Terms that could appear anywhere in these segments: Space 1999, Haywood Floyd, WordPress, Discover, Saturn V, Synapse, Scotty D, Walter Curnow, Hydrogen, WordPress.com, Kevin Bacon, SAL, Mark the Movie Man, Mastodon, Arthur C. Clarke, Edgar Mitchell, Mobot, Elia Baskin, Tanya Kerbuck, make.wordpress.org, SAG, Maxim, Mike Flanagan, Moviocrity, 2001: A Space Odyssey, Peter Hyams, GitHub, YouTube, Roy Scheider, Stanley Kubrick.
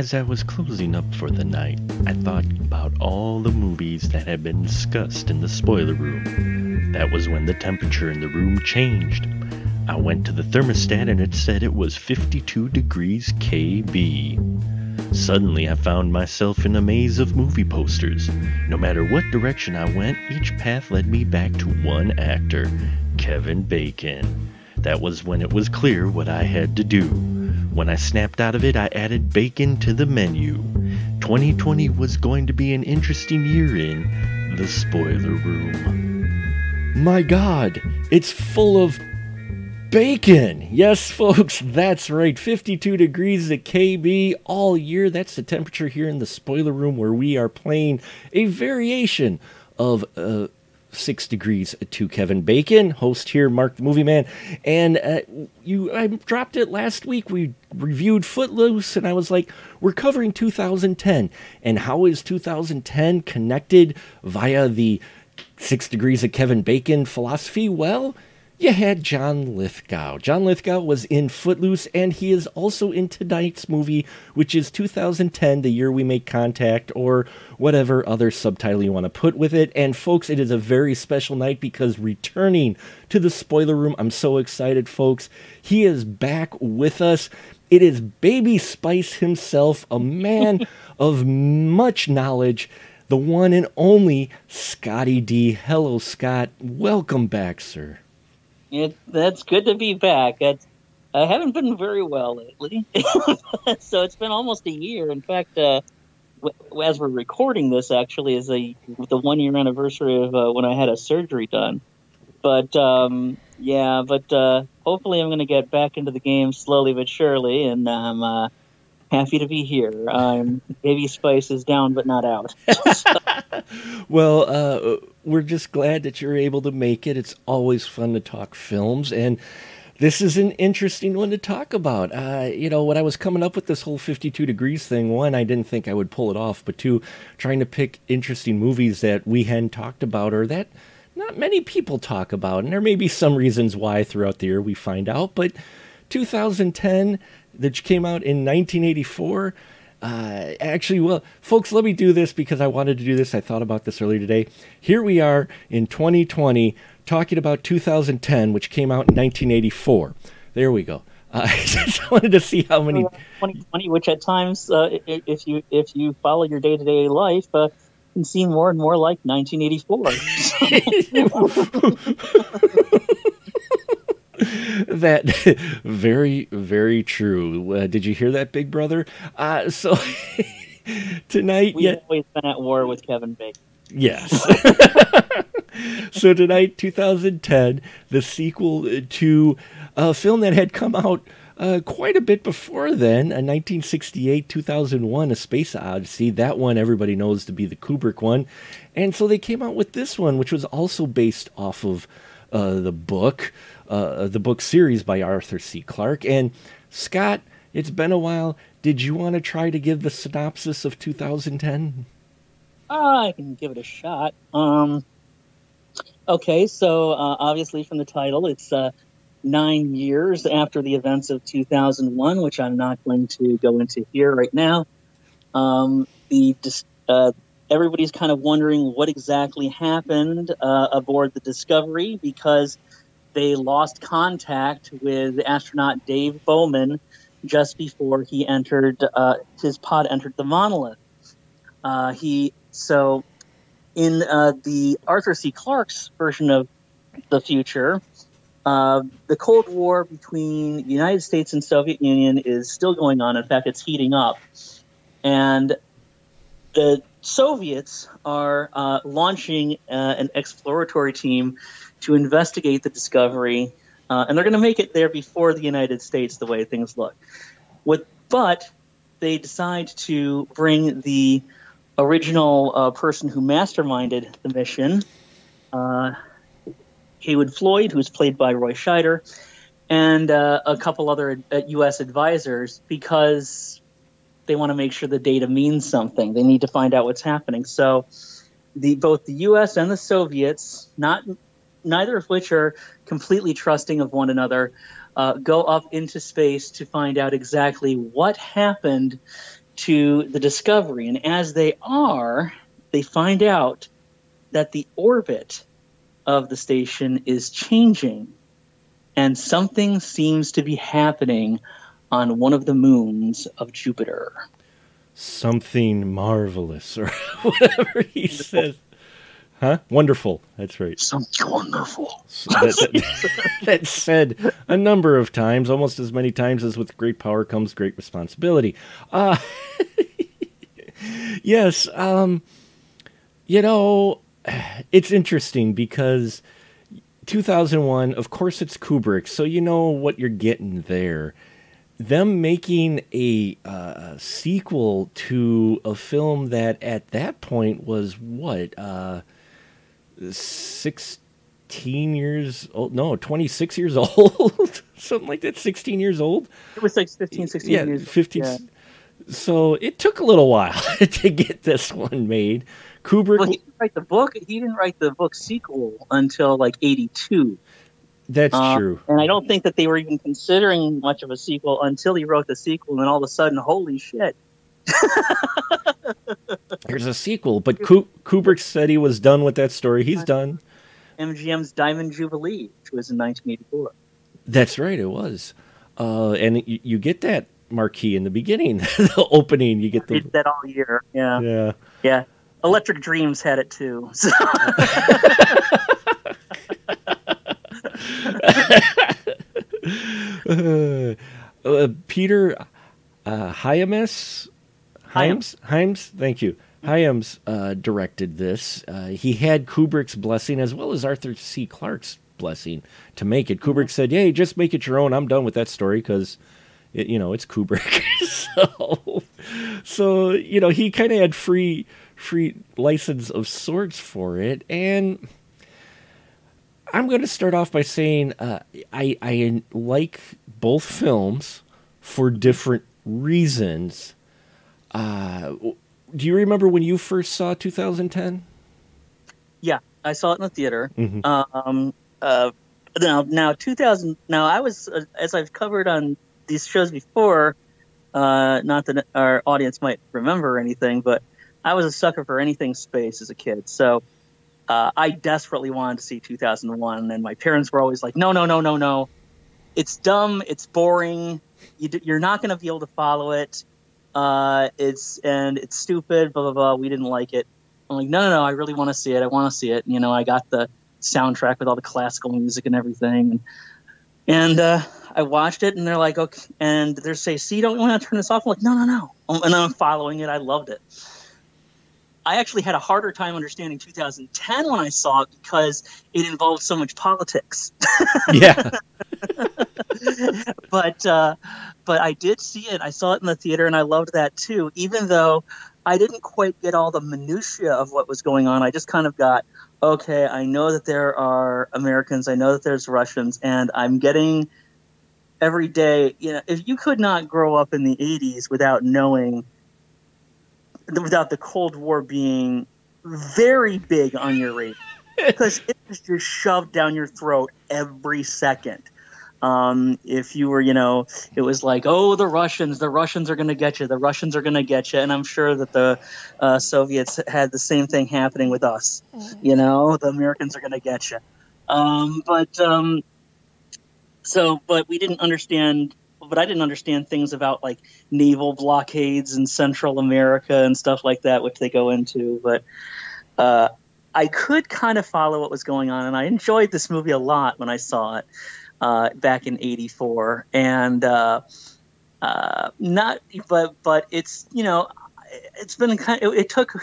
As I was closing up for the night, I thought about all the movies that had been discussed in the spoiler room. That was when the temperature in the room changed. I went to the thermostat and it said it was 52 degrees KB. Suddenly I found myself in a maze of movie posters. No matter what direction I went, each path led me back to one actor, Kevin Bacon. That was when it was clear what I had to do. When I snapped out of it, I added bacon to the menu. 2020 was going to be an interesting year in the spoiler room. My God, it's full of bacon! Yes, folks, that's right. 52 degrees at KB all year. That's the temperature here in the spoiler room where we are playing a variation of 6 degrees to Kevin Bacon, host here, Mark the Movie Man, and I dropped it last week. We reviewed Footloose, and I was like, we're covering 2010, and how is 2010 connected via the 6 degrees of Kevin Bacon philosophy? Well, you had John Lithgow. John Lithgow was in Footloose, and he is also in tonight's movie, which is 2010, The Year We Make Contact, or whatever other subtitle you want to put with it. And folks, it is a very special night because returning to the spoiler room, I'm so excited, folks. He is back with us. It is Baby Spice himself, a man of much knowledge, the one and only Scotty D. Hello, Scott. Welcome back, sir. That's good to be back. I haven't been very well lately, so it's been almost a year. In fact, as we're recording this, actually, is the 1 year anniversary of when I had a surgery done. But hopefully I'm going to get back into the game slowly but surely, and I'm happy to be here. Baby Spice is down but not out. Well, we're just glad that you're able to make it. It's always fun to talk films, and this is an interesting one to talk about. When I was coming up with this whole 52 degrees thing, one, I didn't think I would pull it off, but two, trying to pick interesting movies that we hadn't talked about or that not many people talk about, and there may be some reasons why throughout the year we find out, but 2010, that came out in 1984, folks, let me do this because I wanted to do this. I thought about this earlier today. Here we are in 2020 talking about 2010, which came out in 1984. There we go. I just wanted to see how many 2020, which at times, if you follow your day-to-day life, can seem more and more like 1984. That very, very true. Did you hear that, Big Brother? So tonight, we've always been at war with Kevin Bacon. Yes. So tonight, 2010, the sequel to a film that had come out quite a bit before then, 1968, 2001, A Space Odyssey. That one everybody knows to be the Kubrick one, and so they came out with this one, which was also based off of the book series by Arthur C. Clarke. And Scott, it's been a while. Did you want to try to give the synopsis of 2010? I can give it a shot. Obviously from the title, it's 9 years after the events of 2001, which I'm not going to go into here right now. Everybody's kind of wondering what exactly happened aboard the Discovery, because they lost contact with astronaut Dave Bowman just before he entered his pod entered the monolith. So in the Arthur C. Clarke's version of the future, the Cold War between the United States and Soviet Union is still going on. In fact, it's heating up, and the Soviets are launching an exploratory team to investigate the Discovery, and they're going to make it there before the United States, the way things look. But they decide to bring the original person who masterminded the mission, Haywood Floyd, who's played by Roy Scheider, and a couple other U.S. advisors, because they want to make sure the data means something. They need to find out what's happening. So both the U.S. and the Soviets, neither of which are completely trusting of one another, go up into space to find out exactly what happened to the Discovery. And as they are, they find out that the orbit of the station is changing, and something seems to be happening on one of the moons of Jupiter. Something marvelous, or whatever he says. Huh? Wonderful. That's right. Something wonderful. That's said a number of times, almost as many times as with great power comes great responsibility. Yes. You know, it's interesting because 2001, of course, it's Kubrick, so you know what you're getting there. Them making a sequel to a film that at that point was what, 16 years old? No, 26 years old? Something like that, 16 years old? It was like 15, 16 years old. 15, yeah. So it took a little while to get this one made. Kubrick... Well, he didn't write the book. He didn't write the book sequel until like 82. That's true. And I don't think that they were even considering much of a sequel until he wrote the sequel, and then all of a sudden, holy shit. There's a sequel, but Kubrick said he was done with that story. He's done. MGM's Diamond Jubilee, which was in 1984. That's right, it was. And you get that marquee in the beginning, the opening. You get the... I did that all year, yeah. Yeah. Yeah. Electric Dreams had it, too. So. Peter Hyams, thank you. Hyams directed this. He had Kubrick's blessing as well as Arthur C. Clarke's blessing to make it. Kubrick said, "Hey, just make it your own. I'm done with that story because, you know, it's Kubrick." so you know, he kind of had free license of sorts for it. And I'm going to start off by saying I like both films for different reasons. Do you remember when you first saw 2010? Yeah, I saw it in the theater. Mm-hmm. Now I was, as I've covered on these shows before, not that our audience might remember anything, but I was a sucker for anything space as a kid. So I desperately wanted to see 2001, and my parents were always like, no. It's dumb. It's boring. You're not going to be able to follow it. It's stupid, blah, blah, blah. We didn't like it. I'm like, no, I really want to see it. I want to see it. You know, I got the soundtrack with all the classical music and everything. And I watched it, and they're like, okay. And they're saying, see, you don't want to turn this off? I'm like, no. And I'm following it. I loved it. I actually had a harder time understanding 2010 when I saw it because it involved so much politics. Yeah. But I did see it. I saw it in the theater, and I loved that too, even though I didn't quite get all the minutia of what was going on. I just kind of got, okay, I know that there are Americans. I know that there's Russians, and I'm getting every day, you know, if you could not grow up in the 80s without the Cold War being very big on your radar, because it was just shoved down your throat every second. If you were, you know, it was like, oh, the Russians are going to get you. The Russians are going to get you. And I'm sure that the Soviets had the same thing happening with us. You know, the Americans are going to get you. But I didn't understand things about like naval blockades in Central America and stuff like that, which they go into. But I could kind of follow what was going on, and I enjoyed this movie a lot when I saw it back in '84. And but it's, you know, it's been kind of, it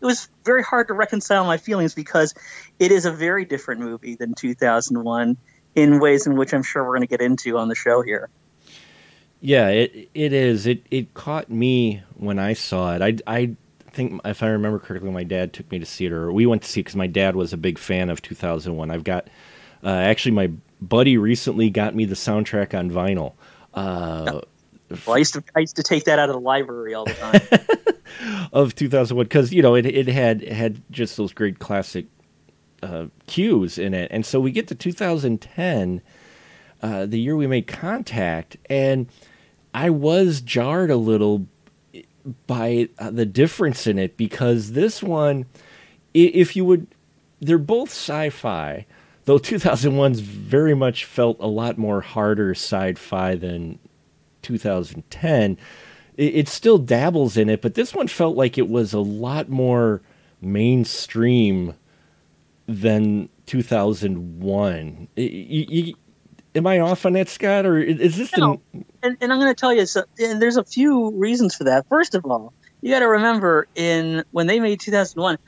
was very hard to reconcile my feelings because it is a very different movie than 2001 in ways in which I'm sure we're going to get into on the show here. Yeah, it is. It caught me when I saw it. I think, if I remember correctly, my dad took me to see it, or we went to see it because my dad was a big fan of 2001. I've got, actually, my buddy recently got me the soundtrack on vinyl. Well, I used to take that out of the library all the time. Of 2001, because, you know, it had just those great classic cues in it. And so we get to 2010, The Year We Make Contact, and I was jarred a little by the difference in it, because this one, if you would, they're both sci-fi, though 2001's very much felt a lot more harder sci-fi than 2010. It still dabbles in it, but this one felt like it was a lot more mainstream than 2001. Am I off on that, Scott, or is this? And I'm going to tell you. So, and there's a few reasons for that. First of all, you got to remember when they made 2001,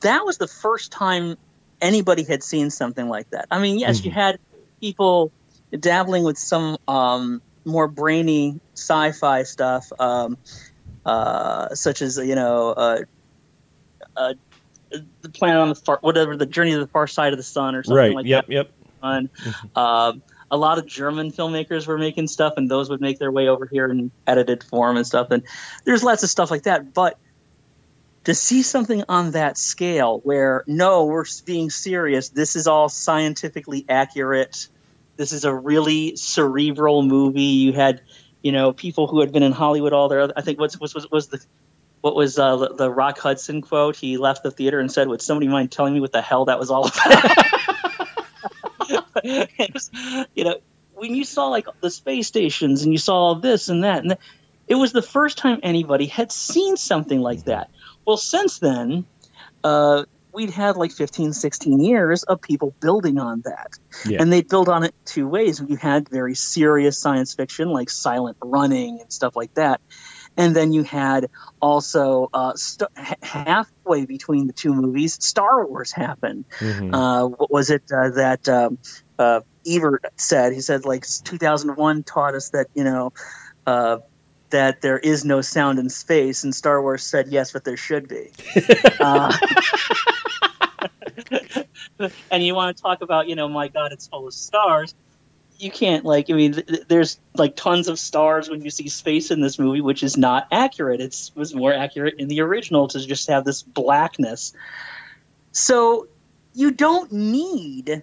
that was the first time anybody had seen something like that. I mean, yes, you had people dabbling with some more brainy sci-fi stuff, such as the planet on the far, whatever, the Journey to the Far Side of the Sun, or something like that. Right. Yep. A lot of German filmmakers were making stuff, and those would make their way over here in edited form and stuff. And there's lots of stuff like that. But to see something on that scale where, no, we're being serious, this is all scientifically accurate, this is a really cerebral movie. You had, people who had been in Hollywood all their other, I think what was the Rock Hudson quote? He left the theater and said, "Would somebody mind telling me what the hell that was all about?" When you saw like the space stations and you saw all this and that, and it was the first time anybody had seen something like that. Well, since then, we'd had like 15, 16 years of people building on that. Yeah. And they built on it two ways. You had very serious science fiction, like Silent Running and stuff like that. And then you had also halfway between the two movies, Star Wars happened. Mm-hmm. What was it that Ebert said? He said, like, 2001 taught us that, that there is no sound in space. And Star Wars said, yes, but there should be. And you want to talk about, my God, it's full of stars. You can't, there's, tons of stars when you see space in this movie, which is not accurate. It was more accurate in the original to just have this blackness. So you don't need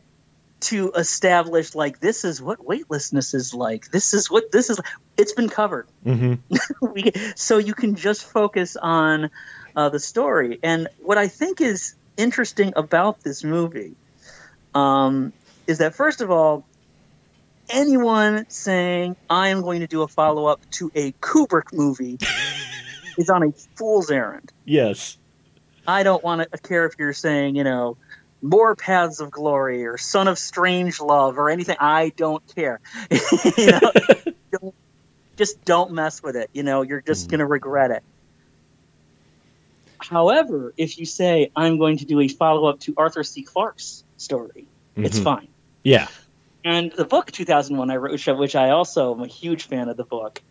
to establish, this is what weightlessness is like. This is what this is like. It's been covered. Mm-hmm. So you can just focus on the story. And what I think is interesting about this movie is that, first of all, anyone saying, I am going to do a follow-up to a Kubrick movie is on a fool's errand. Yes. I don't want to care if you're saying, more Paths of Glory or Son of Strange Love or anything. I don't care. Just don't mess with it. You're just going to regret it. However, if you say, I'm going to do a follow-up to Arthur C. Clarke's story, it's fine. Yeah. And the book 2001 I wrote, which I also am a huge fan of the book.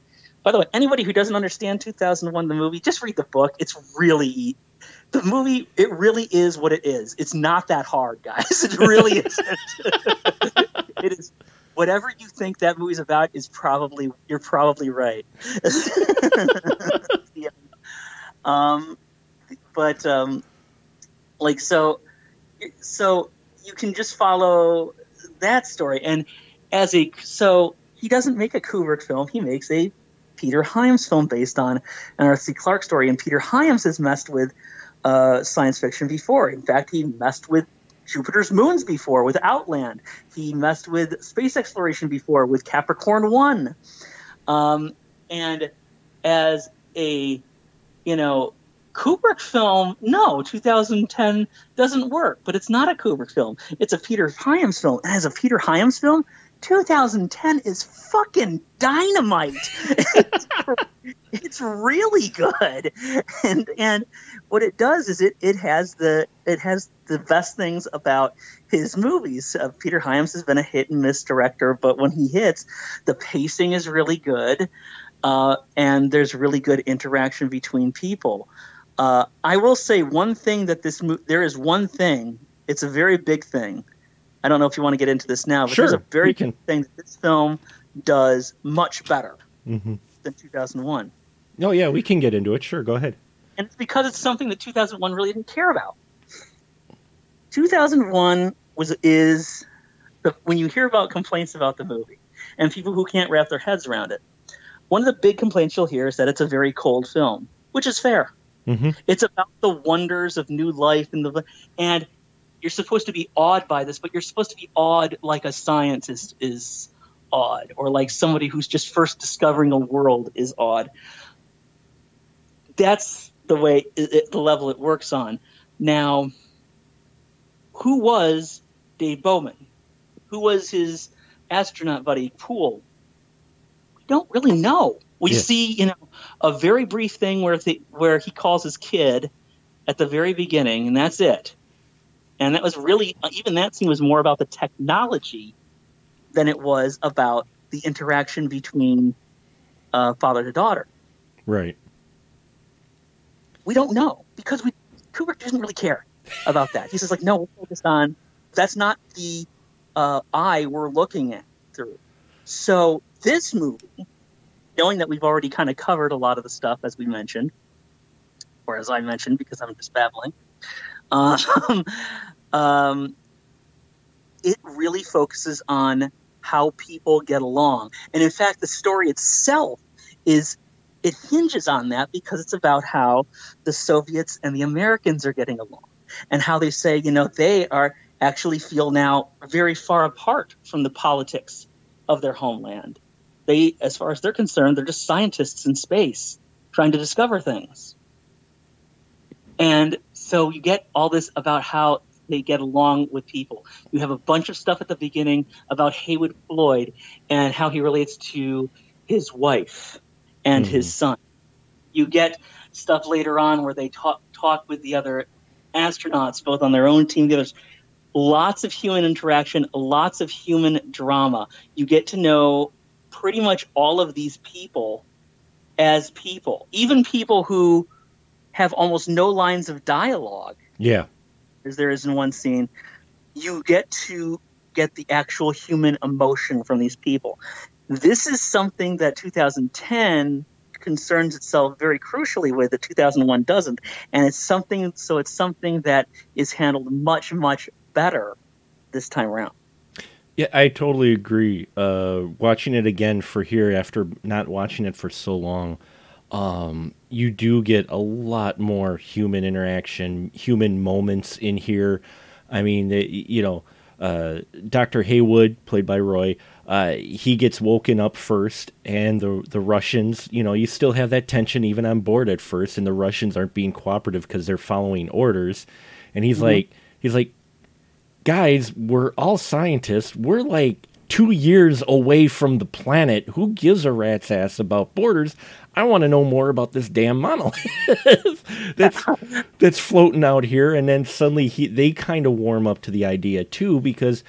By the way, anybody who doesn't understand 2001, the movie, just read the book. It's really – the movie, it really is what it is. It's not that hard, guys. It really isn't. It is – whatever you think that movie's about is probably – you're probably right. Yeah. So you can just follow – that story. And so he doesn't make a Kubrick film, he makes a Peter Hyams film based on an Arthur C. Clarke story. And Peter Hyams has messed with science fiction before. In fact, he messed with Jupiter's moons before with Outland. He messed with space exploration before with Capricorn 1. And as a Kubrick film, no, 2010 doesn't work, but it's not a Kubrick film. It's a Peter Hyams film. And as a Peter Hyams film, 2010 is fucking dynamite. It's really good. And what it does is it has the best things about his movies. Peter Hyams has been a hit and miss director, but when he hits, the pacing is really good. And there's really good interaction between people. I will say one thing that there is one thing. It's a very big thing. I don't know if you want to get into this now, but there's a very big thing that this film does much better than 2001. Oh, yeah, we can get into it. Sure, go ahead. And it's because it's something that 2001 really didn't care about. 2001 when you hear about complaints about the movie and people who can't wrap their heads around it, One of the big complaints you'll hear is that it's a very cold film, which is fair. Mm-hmm. It's about the wonders of new life and you're supposed to be awed by this, but you're supposed to be awed like a scientist is awed, or like somebody who's just first discovering a world is awed. That's the way, the level it works on. Now, who was Dave Bowman? Who was his astronaut buddy, Poole? We don't really know. We see, a very brief thing where he calls his kid at the very beginning, and that's it. And that was really, even that scene was more about the technology than it was about the interaction between father to daughter. Right. We don't know, because Kubrick doesn't really care about that. He says, no, we'll focus on, that's not the eye we're looking at through. So this movie, knowing that we've already kind of covered a lot of the stuff, as we mentioned, or as I mentioned, because I'm just babbling, it really focuses on how people get along. And in fact, the story itself it hinges on that, because it's about how the Soviets and the Americans are getting along, and how they say, they are actually feel now very far apart from the politics of their homeland. They, as far as they're concerned, they're just scientists in space trying to discover things. And so you get all this about how they get along with people. You have a bunch of stuff at the beginning about Haywood Floyd and how he relates to his wife and his son. You get stuff later on where they talk with the other astronauts, both on their own team, the others. Lots of human interaction, lots of human drama. You get to know pretty much all of these people as people, even people who have almost no lines of dialogue. Yeah. As there is in one scene, you get to get the actual human emotion from these people. This is something that 2010 concerns itself very crucially with, that 2001 doesn't. And it's something that is handled much, much better this time around. Yeah, I totally agree. Watching it again for here after not watching it for so long, you do get a lot more human interaction, human moments in here. I mean, Dr. Haywood, played by Roy, he gets woken up first, and the Russians, you still have that tension even on board at first, and the Russians aren't being cooperative because they're following orders. And he's like, guys, we're all scientists. We're 2 years away from the planet. Who gives a rat's ass about borders? I want to know more about this damn monolith that's floating out here. And then suddenly they kind of warm up to the idea too, because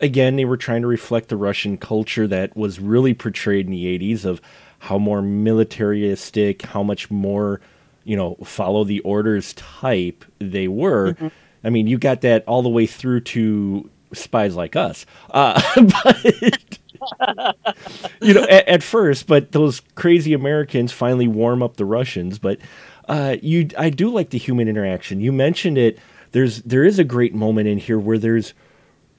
again, they were trying to reflect the Russian culture that was really portrayed in the 80s, of how more militaristic, how much more, follow the orders type they were. Mm-hmm. I mean, you got that all the way through to Spies Like Us, but at first. But those crazy Americans finally warm up the Russians. But I do like the human interaction. You mentioned it. There is a great moment in here where there's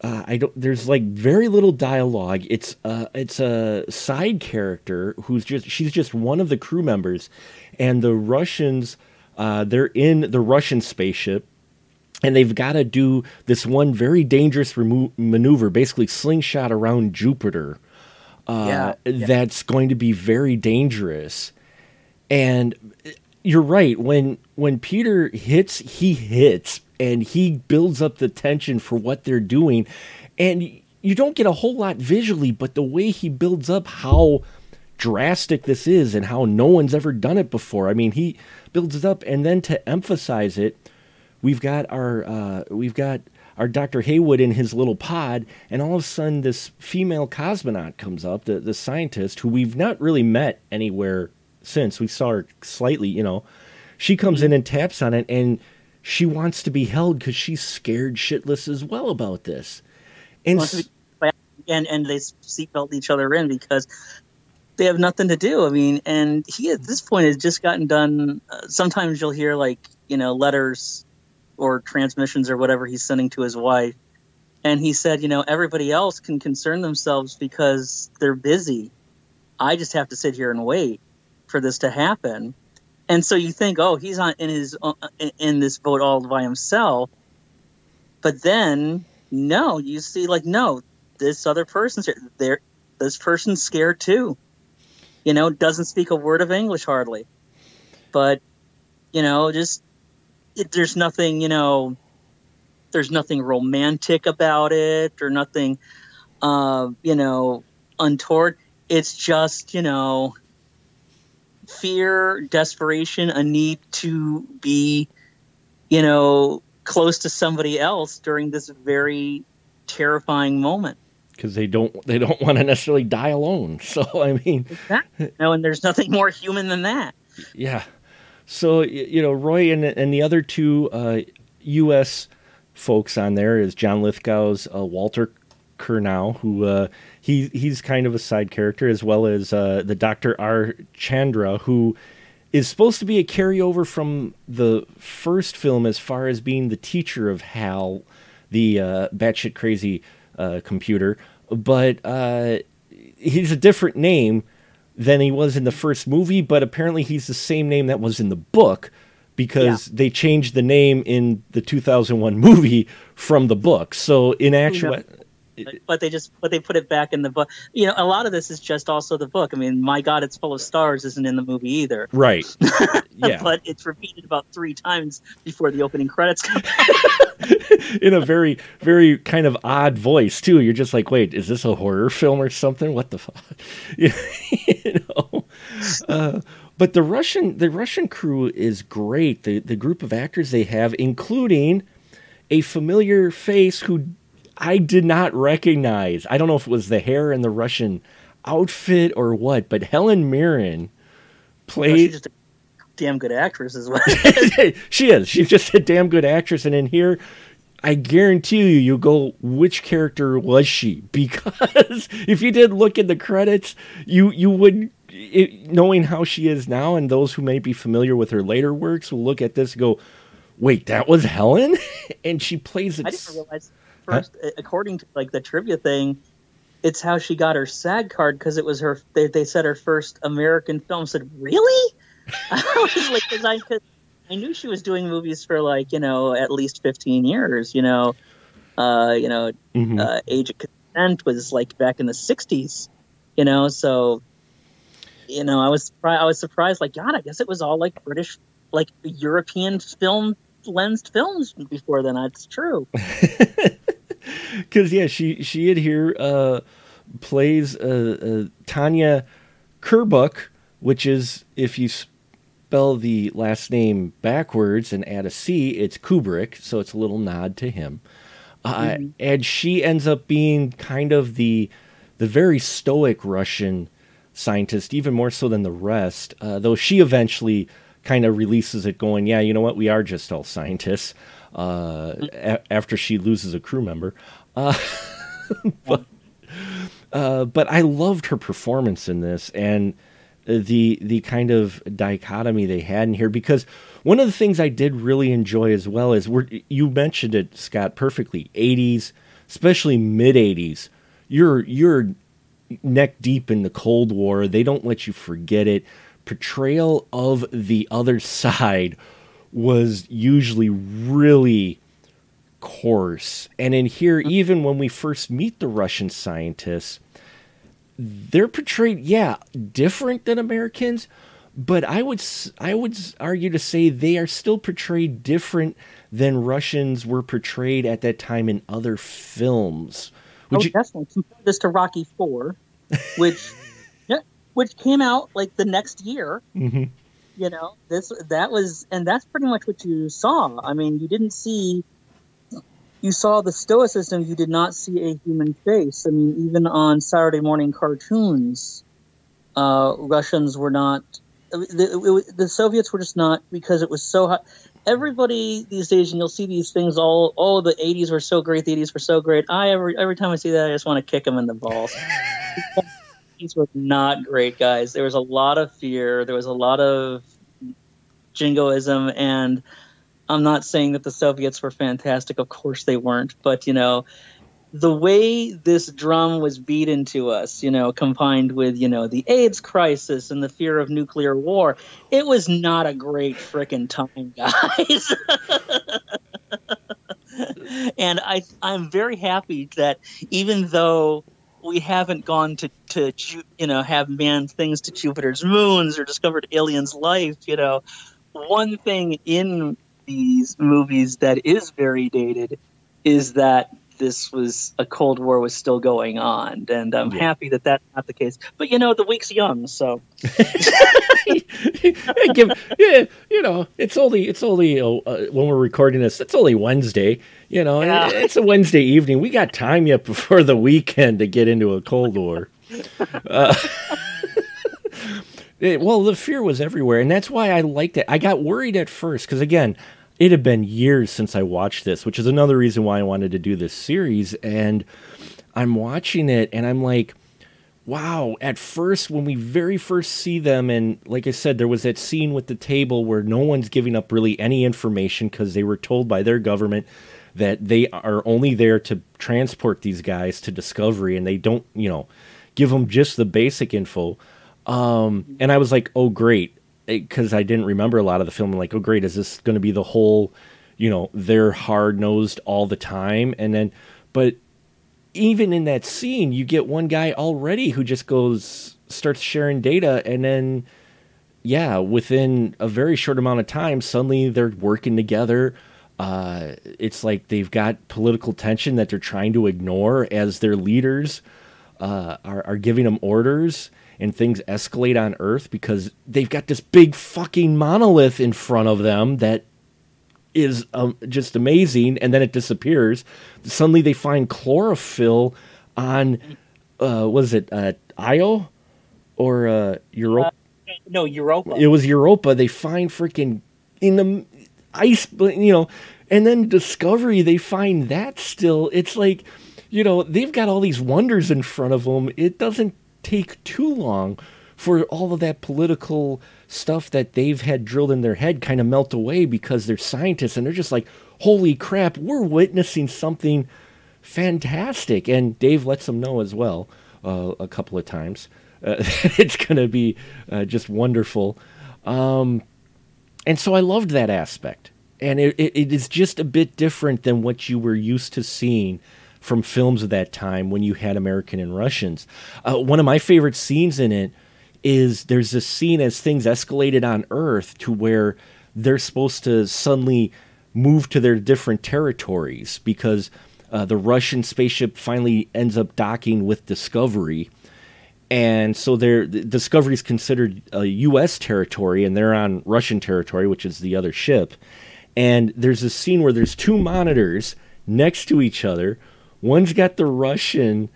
very little dialogue. It's a side character she's just one of the crew members, and the Russians they're in the Russian spaceship. And they've got to do this one very dangerous maneuver, basically slingshot around Jupiter. That's going to be very dangerous. And you're right. When Peter hits, he hits, and he builds up the tension for what they're doing. And you don't get a whole lot visually, but the way he builds up how drastic this is and how no one's ever done it before. I mean, he builds it up, and then to emphasize it, we've got our Dr. Haywood in his little pod, and all of a sudden this female cosmonaut comes up, the scientist who we've not really met anywhere since. We saw her slightly, She comes in and taps on it, and she wants to be held because she's scared shitless as well about this. And they seatbelt each other in because they have nothing to do. I mean, and he at this point has just gotten done. Sometimes you'll hear letters or transmissions or whatever he's sending to his wife. And he said, everybody else can concern themselves because they're busy. I just have to sit here and wait for this to happen. And so you think, oh, he's on in this boat all by himself. But then, no, you see, like, no, this other person's here. This person's scared too. You know, doesn't speak a word of English hardly. But, you know, just there's nothing, you know, there's nothing romantic about it or nothing, you know, untoward. It's just, you know, fear, desperation, a need to be, you know, close to somebody else during this very terrifying moment. Because they don't want to necessarily die alone. So, I mean... Exactly. No, and there's nothing more human than that. Yeah. So, you know, Roy and the other two U.S. folks on there is John Lithgow's Walter Curnow, who he's kind of a side character, as well as the Dr. R. Chandra, who is supposed to be a carryover from the first film as far as being the teacher of HAL, the batshit crazy computer, but he's a different name than he was in the first movie, but apparently he's the same name that was in the book, because they changed the name in the 2001 movie from the book. So in actual... But they put it back in the book. You know, a lot of this is just also the book. I mean, My God, It's Full of Stars isn't in the movie either. Right. Yeah. But it's repeated about 3 times before the opening credits come. In a very, very kind of odd voice, too. You're just like, wait, is this a horror film or something? What the fuck? You know? But the Russian crew is great. The group of actors they have, including a familiar face who... I did not recognize. I don't know if it was the hair and the Russian outfit or what, but Helen Mirren played... Well, she's just a damn good actress as well. She is. She's just a damn good actress. And in here, I guarantee you go, which character was she? Because if you did look in the credits, you would... knowing how she is now, and those who may be familiar with her later works will look at this and go, wait, that was Helen? And she plays... I didn't realize... First, according to like the trivia thing, it's how she got her SAG card, because it was her. They said her first American film. I said, really? I was like, cause I knew she was doing movies for like, you know, at least 15 years. You know, mm-hmm. Age of Consent was like back in the 1960s. You know, so you know, I was surprised. Like, God, I guess it was all like British, like European film lensed films before then. That's true. Because, yeah, she in here plays Tanya Kerbuck, which is, if you spell the last name backwards and add a C, it's Kubrick, so it's a little nod to him. Mm-hmm. And she ends up being kind of the very stoic Russian scientist, even more so than the rest, though she eventually kind of releases it going, yeah, you know what, we are just all scientists. After she loses a crew member. But I loved her performance in this, and the kind of dichotomy they had in here, because one of the things I did really enjoy as well is, you mentioned it, Scott, perfectly, 80s, especially mid-80s, you're neck deep in the Cold War. They don't let you forget it. Portrayal of the other side was usually really coarse. And in here, even when we first meet the Russian scientists, they're portrayed, yeah, different than Americans, but I would argue to say they are still portrayed different than Russians were portrayed at that time in other films. Definitely. Compare this to Rocky IV, which, which came out like the next year. Mm-hmm. You know, that's pretty much what you saw. I mean, you saw the stoicism, you did not see a human face. I mean, even on Saturday morning cartoons, Russians were not, the Soviets were just not, because it was so hot. Everybody these days, and you'll see these things all the 80s were so great, the 80s were so great. Every time I see that, I just want to kick them in the balls. These were not great, guys. There was a lot of fear. There was a lot of jingoism. And I'm not saying that the Soviets were fantastic. Of course they weren't. But, you know, the way this drum was beaten to us, you know, combined with, you know, the AIDS crisis and the fear of nuclear war, it was not a great frickin' time, guys. And I'm very happy that even though we haven't gone to you know, have manned things to Jupiter's moons or discovered aliens' life, you know, one thing in these movies that is very dated is that this was a Cold War was still going on, and I'm happy that that's not the case. But you know, the week's young, so you know, it's only when we're recording this, it's only Wednesday. You know, it's a Wednesday evening. We got time yet before the weekend to get into a Cold War. Well, the fear was everywhere, and that's why I liked it. I got worried at first because again, it had been years since I watched this, which is another reason why I wanted to do this series. And I'm watching it and I'm like, wow, at first, when we very first see them, and like I said, there was that scene with the table where no one's giving up really any information because they were told by their government that they are only there to transport these guys to Discovery, and they don't, you know, give them just the basic info. And I was like, oh, great. Because I didn't remember a lot of the film. I'm like, oh, great, is this going to be the whole, you know, they're hard-nosed all the time? And then, but even in that scene, you get one guy already who just goes, starts sharing data, and then, yeah, within a very short amount of time, suddenly they're working together. It's like they've got political tension that they're trying to ignore as their leaders are giving them orders. And things escalate on Earth because they've got this big fucking monolith in front of them that is just amazing. And then it disappears. Suddenly they find chlorophyll on, Io or Europa? No, Europa. It was Europa. They find freaking in the ice, you know, and then Discovery, they find that still. It's like, you know, they've got all these wonders in front of them. It doesn't take too long for all of that political stuff that they've had drilled in their head kind of melt away because they're scientists and they're just like, holy crap, we're witnessing something fantastic. And Dave lets them know as well a couple of times that it's going to be just wonderful. And so I loved that aspect. And it is just a bit different than what you were used to seeing from films of that time when you had American and Russians. One of my favorite scenes in it is there's this scene as things escalated on Earth to where they're supposed to suddenly move to their different territories because the Russian spaceship finally ends up docking with Discovery. And so Discovery is considered a U.S. territory, and they're on Russian territory, which is the other ship. And there's this scene where there's two monitors next to each other. One's got the Russian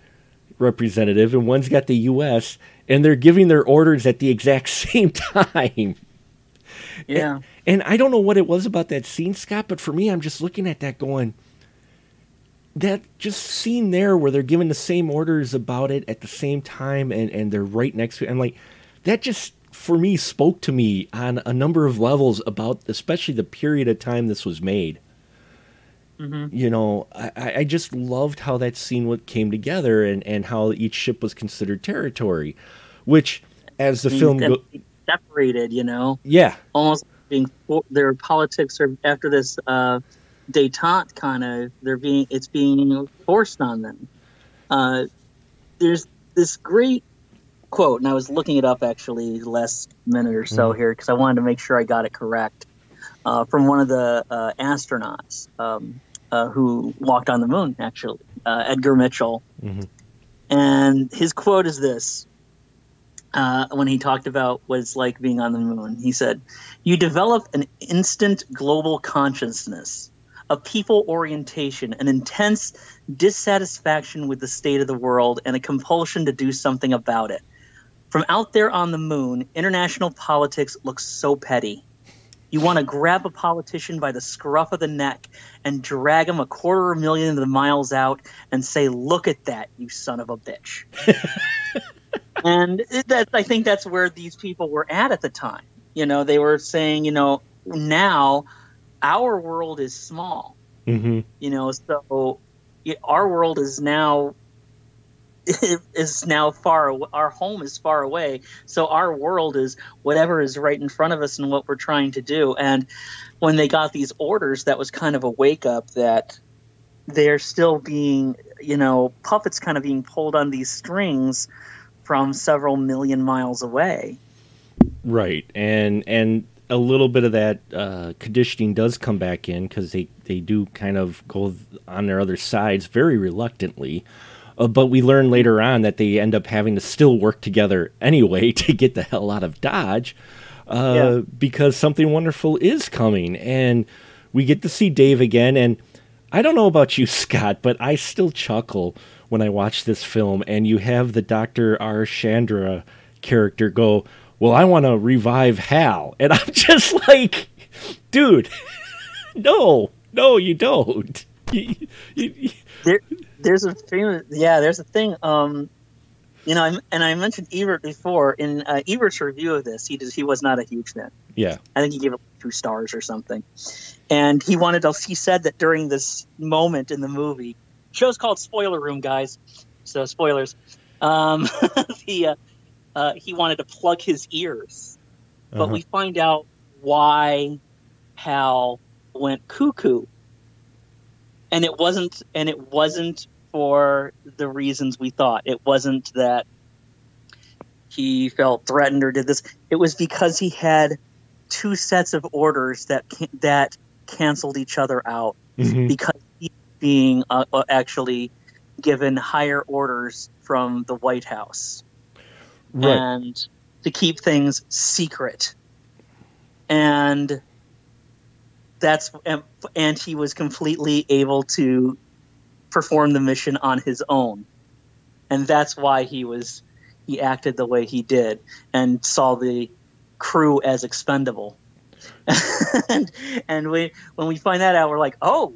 representative and one's got the U.S., and they're giving their orders at the exact same time. Yeah. And I don't know what it was about that scene, Scott, but for me, I'm just looking at that going, that just scene there where they're giving the same orders about it at the same time and they're right next to it. I'm like, that just, for me, spoke to me on a number of levels about especially the period of time this was made. Mm-hmm. You know, I just loved how that scene came together and how each ship was considered territory, which, as the film separated, you know, yeah, almost being their politics are after this détente kind of it's being forced on them. There's this great quote, and I was looking it up actually the last minute or so here because I wanted to make sure I got it correct from one of the astronauts. Who walked on the moon, actually, Edgar Mitchell. Mm-hmm. And his quote is this, when he talked about what it's like being on the moon. He said, "You develop an instant global consciousness, a people orientation, an intense dissatisfaction with the state of the world, and a compulsion to do something about it. From out there on the moon, international politics looks so petty. You want to grab a politician by the scruff of the neck and drag him 250,000 miles out and say, 'Look at that, you son of a bitch.'" And I think that's where these people were at the time. You know, they were saying, you know, now our world is small. Mm-hmm. You know, so our world is now far. Our home is far away, so our world is whatever is right in front of us and what we're trying to do. And when they got these orders, that was kind of a wake up that they're still being, you know, puppets kind of being pulled on these strings from several million miles away. Right, and a little bit of that conditioning does come back in, because they do kind of go on their other sides very reluctantly. But we learn later on that they end up having to still work together anyway to get the hell out of Dodge, because something wonderful is coming. And we get to see Dave again. And I don't know about you, Scott, but I still chuckle when I watch this film. And you have the Dr. R. Chandra character go, well, I want to revive HAL. And I'm just like, dude, no, you don't. There's a famous, there's a thing, you know, and I mentioned Ebert before. In Ebert's review of this, he was not a huge fan. Yeah, I think he gave it 2 stars or something. And he said that during this moment in the movie, show's called Spoiler Room, guys, so spoilers. He wanted to plug his ears, but we find out why Hal went cuckoo. And it wasn't for the reasons we thought. It wasn't that he felt threatened or did this. It was because he had 2 sets of orders that canceled each other out, because he was being actually given higher orders from the White House, right, and to keep things secret. And and he was completely able to perform the mission on his own, and that's why he acted the way he did and saw the crew as expendable. and when we find that out, we're like, oh,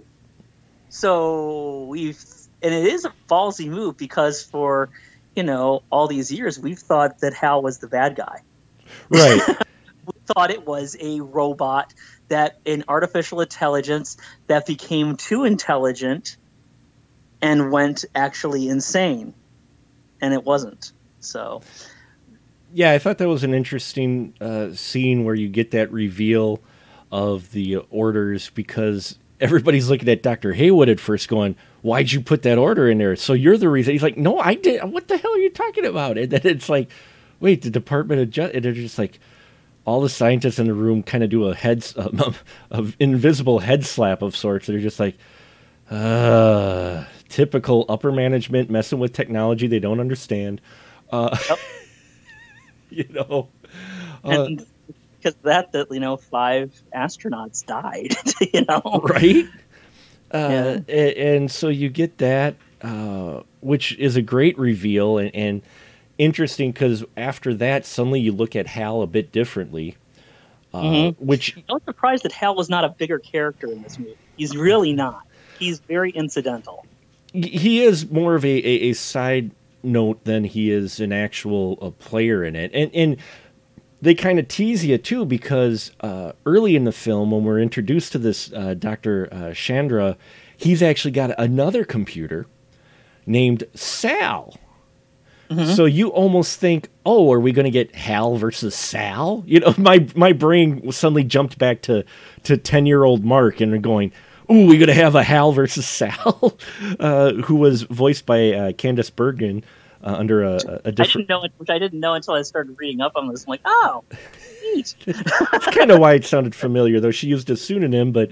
so and it is a ballsy move, because for, you know, all these years we've thought that Hal was the bad guy, right? We thought it was a robot, that an artificial intelligence that became too intelligent and went actually insane, and it wasn't. So, yeah, I thought that was an interesting scene where you get that reveal of the orders, because everybody's looking at Dr. Haywood at first going, why'd you put that order in there? So you're the reason. He's like, no, I did. What the hell are you talking about? And then it's like, wait, the Department of Justice, and they're just like, all the scientists in the room kind of do an invisible head slap of sorts. They're just like, typical upper management messing with technology they don't understand. Yep. You know. And because you know, 5 astronauts died, you know. Right? Yeah. And so you get that, which is a great reveal, and interesting, because after that, suddenly you look at Hal a bit differently. Which I was surprised that Hal was not a bigger character in this movie. He's really not. He's very incidental. He is more of a side note than he is an actual player in it. And they kind of tease you, too, because early in the film, when we're introduced to this Dr. Chandra, he's actually got another computer named SAL. So you almost think, oh, are we going to get Hal versus Sal? You know, my brain suddenly jumped back to 10-year-old Mark, and going, ooh, we're going to have a Hal versus Sal, who was voiced by Candace Bergen under a different... I didn't know until I started reading up on this. I'm like, oh, neat. That's kind of why it sounded familiar, though. She used a pseudonym, but,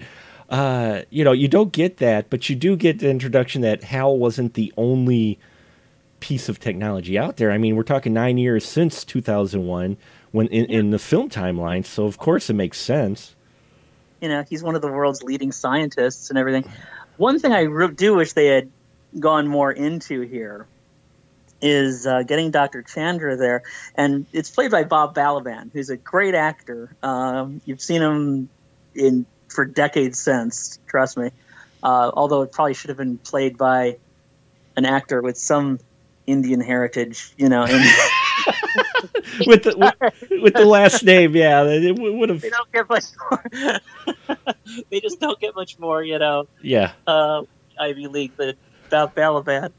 you know, you don't get that, but you do get the introduction that Hal wasn't the only piece of technology out there. I mean, we're talking 9 years since 2001 when in the film timeline, so of course it makes sense. You know, he's one of the world's leading scientists and everything. One thing I do wish they had gone more into here is getting Dr. Chandra there, and it's played by Bob Balaban, who's a great actor. You've seen him for decades since, trust me, although it probably should have been played by an actor with some Indian heritage, you know, with the last name, yeah, it would have. They don't get much more. They just don't get much more, you know. Yeah. Ivy League, but about Balaban.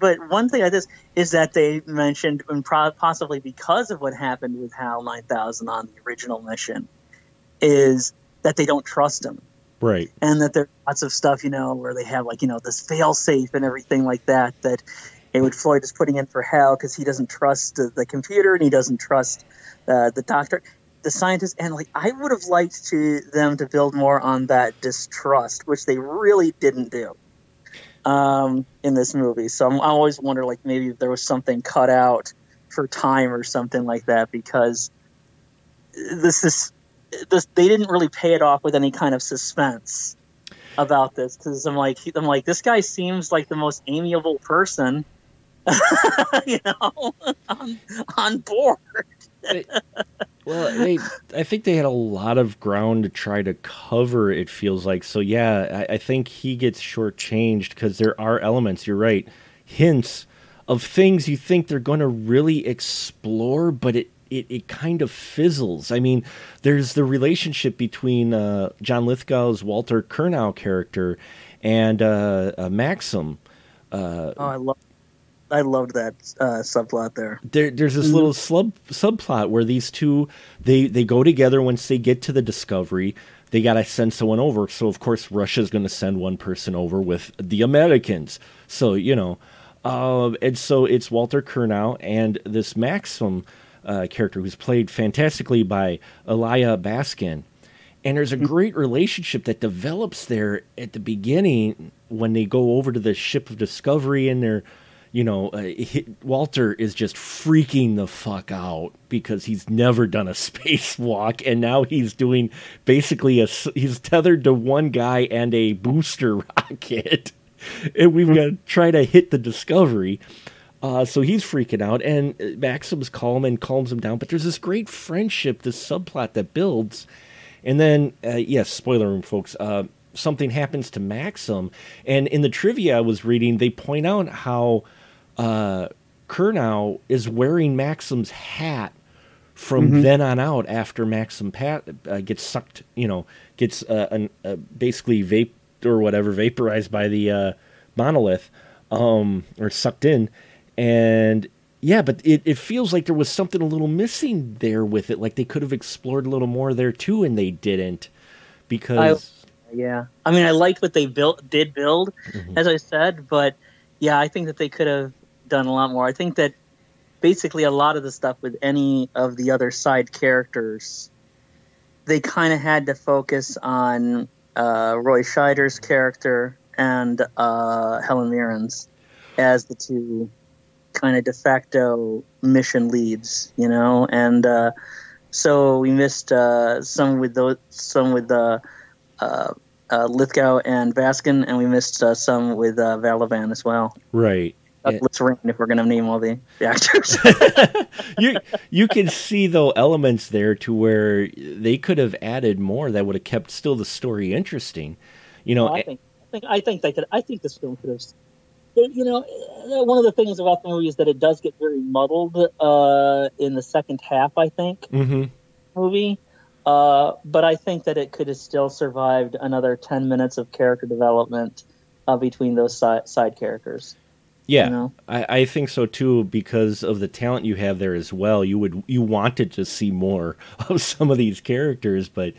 But one thing I just is that they mentioned, and possibly because of what happened with HAL 9000 on the original mission, is that they don't trust him. Right. And that there's lots of stuff, where they have this fail-safe and everything like that, that Haywood Floyd is putting in for HAL because he doesn't trust the computer and he doesn't trust the doctor, the scientist. And I would have liked them to build more on that distrust, which they really didn't do in this movie. So I always wonder, maybe there was something cut out for time or something like that, because they didn't really pay it off with any kind of suspense about this. Because I'm like, this guy seems like the most amiable person, on board. I think they had a lot of ground to try to cover, it feels like. So, yeah, I think he gets shortchanged because there are elements, you're right, hints of things you think they're going to really explore, but it kind of fizzles. I mean, there's the relationship between John Lithgow's Walter Curnow character and Maxim. I loved that subplot there. There's this little subplot where these two, they go together once they get to the Discovery. They got to send someone over. So, of course, Russia's going to send one person over with the Americans. So, and so it's Walter Curnow and this Maxim character, who's played fantastically by Elia Baskin. And there's a great relationship that develops there at the beginning when they go over to the ship of Discovery, and they're, Walter is just freaking the fuck out because he's never done a spacewalk, and now he's doing basically he's tethered to one guy and a booster rocket, and we've got to try to hit the Discovery. So he's freaking out, and Maxim's calm and calms him down. But there's this great friendship, this subplot that builds. And then, yes, spoiler room, folks, something happens to Maxim. And in the trivia I was reading, they point out how Curnow is wearing Maxim's hat from then on out after Maxim gets sucked, gets basically vaporized by the monolith, or sucked in. And yeah, but it feels like there was something a little missing there with it. Like they could have explored a little more there too, and they didn't. Because I liked what they build, as I said, but yeah, I think that they could have done a lot more. I think that basically a lot of the stuff with any of the other side characters, they kind of had to focus on Roy Scheider's character and Helen Mirren's as the two kind of de facto mission leads, and so we missed some with Lithgow and Baskin, and we missed some with Balaban as well. Right. Let's ring if we're going to name all the actors. You can see, though, elements there to where they could have added more that would have kept still the story interesting. I think this film could have. One of the things about the movie is that it does get very muddled in the second half, I think, movie. But I think that it could have still survived another 10 minutes of character development between those side characters. Yeah, I think so, too, because of the talent you have there as well. You wanted to see more of some of these characters, but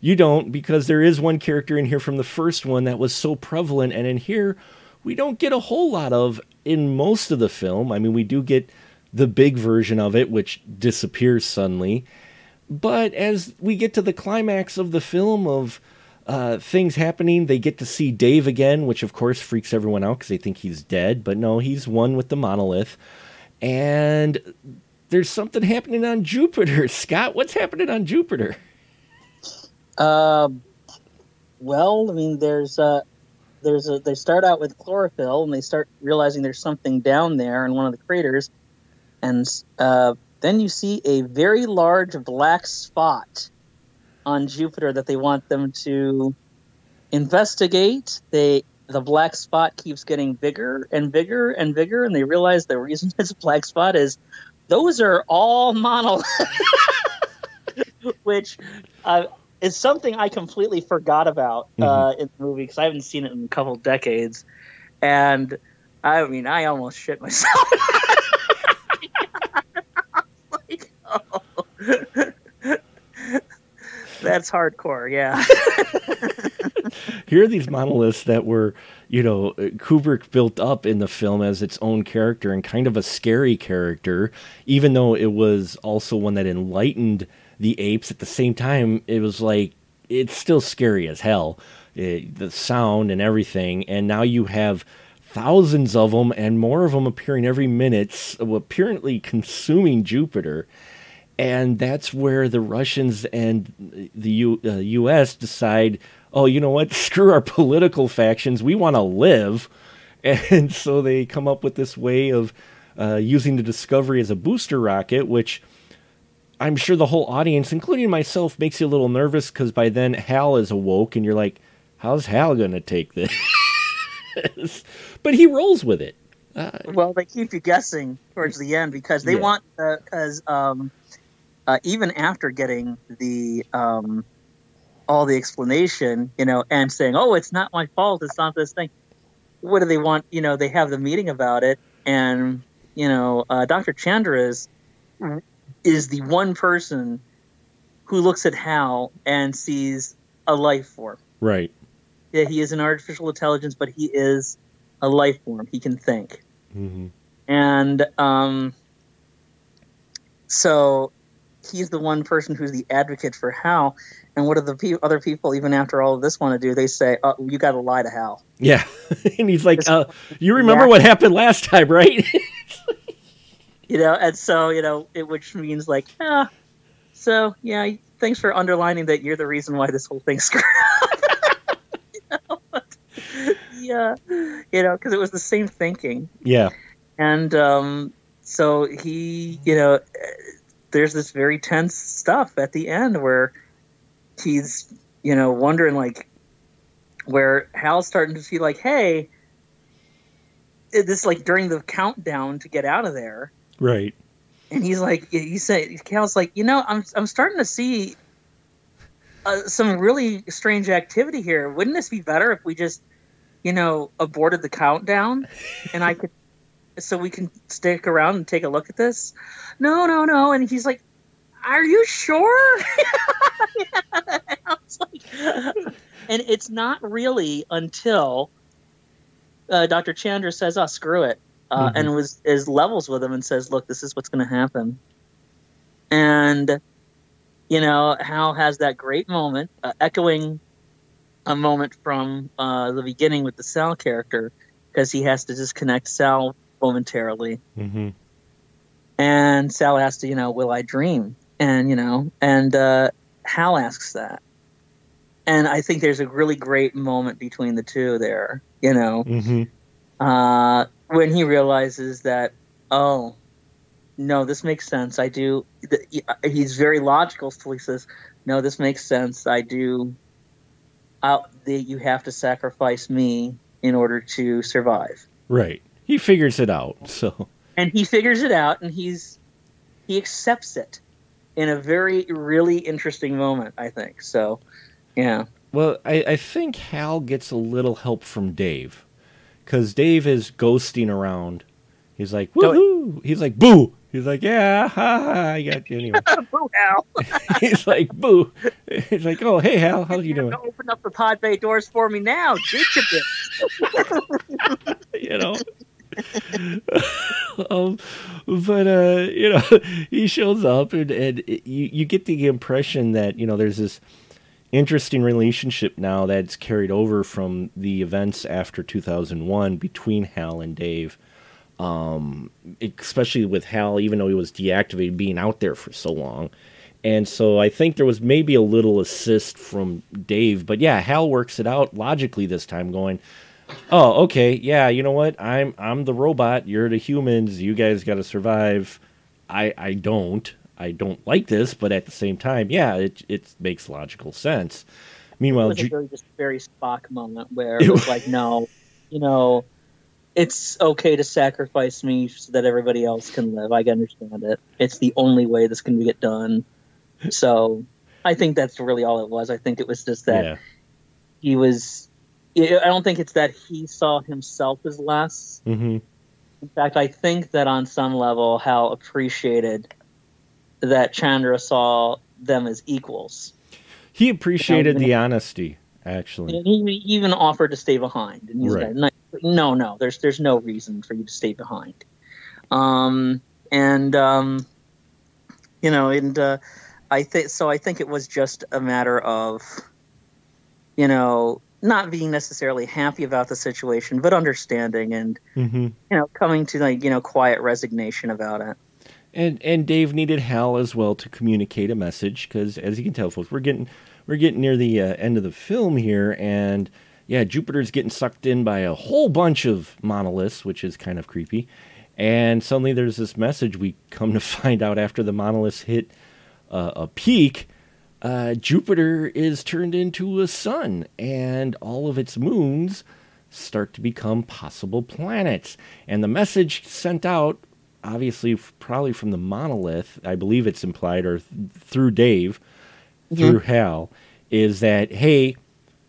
you don't, because there is one character in here from the first one that was so prevalent, and in here we don't get a whole lot of in most of the film. I mean, we do get the big version of it, which disappears suddenly. But as we get to the climax of the film of things happening, they get to see Dave again, which, of course, freaks everyone out because they think he's dead. But no, he's one with the monolith. And there's something happening on Jupiter. Scott, what's happening on Jupiter? There's... they start out with chlorophyll, and they start realizing there's something down there in one of the craters, and then you see a very large black spot on Jupiter that they want them to investigate. The black spot keeps getting bigger and bigger and bigger, and they realize the reason it's a black spot is those are all monoliths, which is something I completely forgot about in the movie because I haven't seen it in a couple decades. And I mean, I almost shit myself. Like, oh. That's hardcore, yeah. Here are these monoliths that were, you know, Kubrick built up in the film as its own character and kind of a scary character, even though it was also one that enlightened the apes. At the same time, it was like, it's still scary as hell, the sound and everything. And now you have thousands of them and more of them appearing every minute, apparently consuming Jupiter. And that's where the Russians and the U.S. decide, oh, you know what? Screw our political factions. We want to live. And so they come up with this way of using the Discovery as a booster rocket, which I'm sure the whole audience, including myself, makes you a little nervous because by then Hal is awoke and you're like, how's Hal going to take this? But he rolls with it. Well, they keep you guessing towards the end because they want – because even after getting the all the explanation, you know, and saying, oh, it's not my fault, it's not this thing, what do they want? You know, they have the meeting about it, and, you know, Dr. Chandra is the one person who looks at Hal and sees a life form. Right. Yeah, he is an artificial intelligence, but he is a life form. He can think. Mm-hmm. And so he's the one person who's the advocate for Hal. And what do the other people, even after all of this, want to do? They say, oh, you got to lie to Hal. Yeah. And he's like, you remember what happened last time, right? You know, and so, you know, it, which means like, so, yeah, thanks for underlining that you're the reason why this whole thing screwed up. You know, but, yeah, you know, because it was the same thinking. Yeah. And so he, you know... There's this very tense stuff at the end where he's, you know, wondering, like, where Hal's starting to feel like, hey, this, like, during the countdown to get out of there. Right. And he's like, he said, Hal's like, you know, I'm starting to see some really strange activity here. Wouldn't this be better if we just, you know, aborted the countdown and I could... so we can stick around and take a look at this? No. And he's like, are you sure? And I was like, and it's not really until Dr. Chandra says, oh, screw it. And is levels with him and says, look, this is what's going to happen. And, you know, Hal has that great moment, echoing a moment from the beginning with the Sal character, because he has to disconnect Sal momentarily. Mm-hmm. And Sal has to, you know, will I dream? And, you know, and Hal asks that. And I think there's a really great moment between the two there, you know, when he realizes that, oh, no, this makes sense. I do. He's very logical. So he says, no, this makes sense. I do. You have to sacrifice me in order to survive. Right. He figures it out, so. And he figures it out, and he accepts it in a very, really interesting moment, I think. So, yeah. Well, I think Hal gets a little help from Dave, because Dave is ghosting around. He's like, woohoo! He's like, boo! He's like, yeah, ha, I got you anyway. Boo, Hal! He's like, boo! He's like, oh, hey, Hal, how are you doing? Open up the pod bay doors for me now, bitch a bit. You know? But you know, he shows up, and you get the impression that, you know, there's this interesting relationship now that's carried over from the events after 2001 between Hal and Dave, especially with Hal, even though he was deactivated, being out there for so long. And so I think there was maybe a little assist from Dave, but yeah, Hal works it out logically this time, going, oh, okay, yeah, you know what? I'm the robot, you're the humans, you guys got to survive. I don't like this, but at the same time, yeah, it makes logical sense. Meanwhile, it was a very Spock moment where it was like, no, you know, it's okay to sacrifice me so that everybody else can live. I understand it. It's the only way this can get done. So I think that's really all it was. I think it was just that he was... I don't think it's that he saw himself as less. Mm-hmm. In fact, I think that on some level, Hal appreciated that Chandra saw them as equals. He appreciated the honesty, actually. And he even offered to stay behind. And he's like, no, there's no reason for you to stay behind. I think it was just a matter of, not being necessarily happy about the situation, but understanding and, coming to quiet resignation about it. And Dave needed Hal as well to communicate a message, because as you can tell, folks, we're getting near the end of the film here, and Jupiter's getting sucked in by a whole bunch of monoliths, which is kind of creepy. And suddenly there's this message we come to find out after the monoliths hit a peak. Jupiter is turned into a sun, and all of its moons start to become possible planets. And the message sent out, obviously, probably from the monolith, I believe it's implied, or through Dave, through Hal, is that, hey,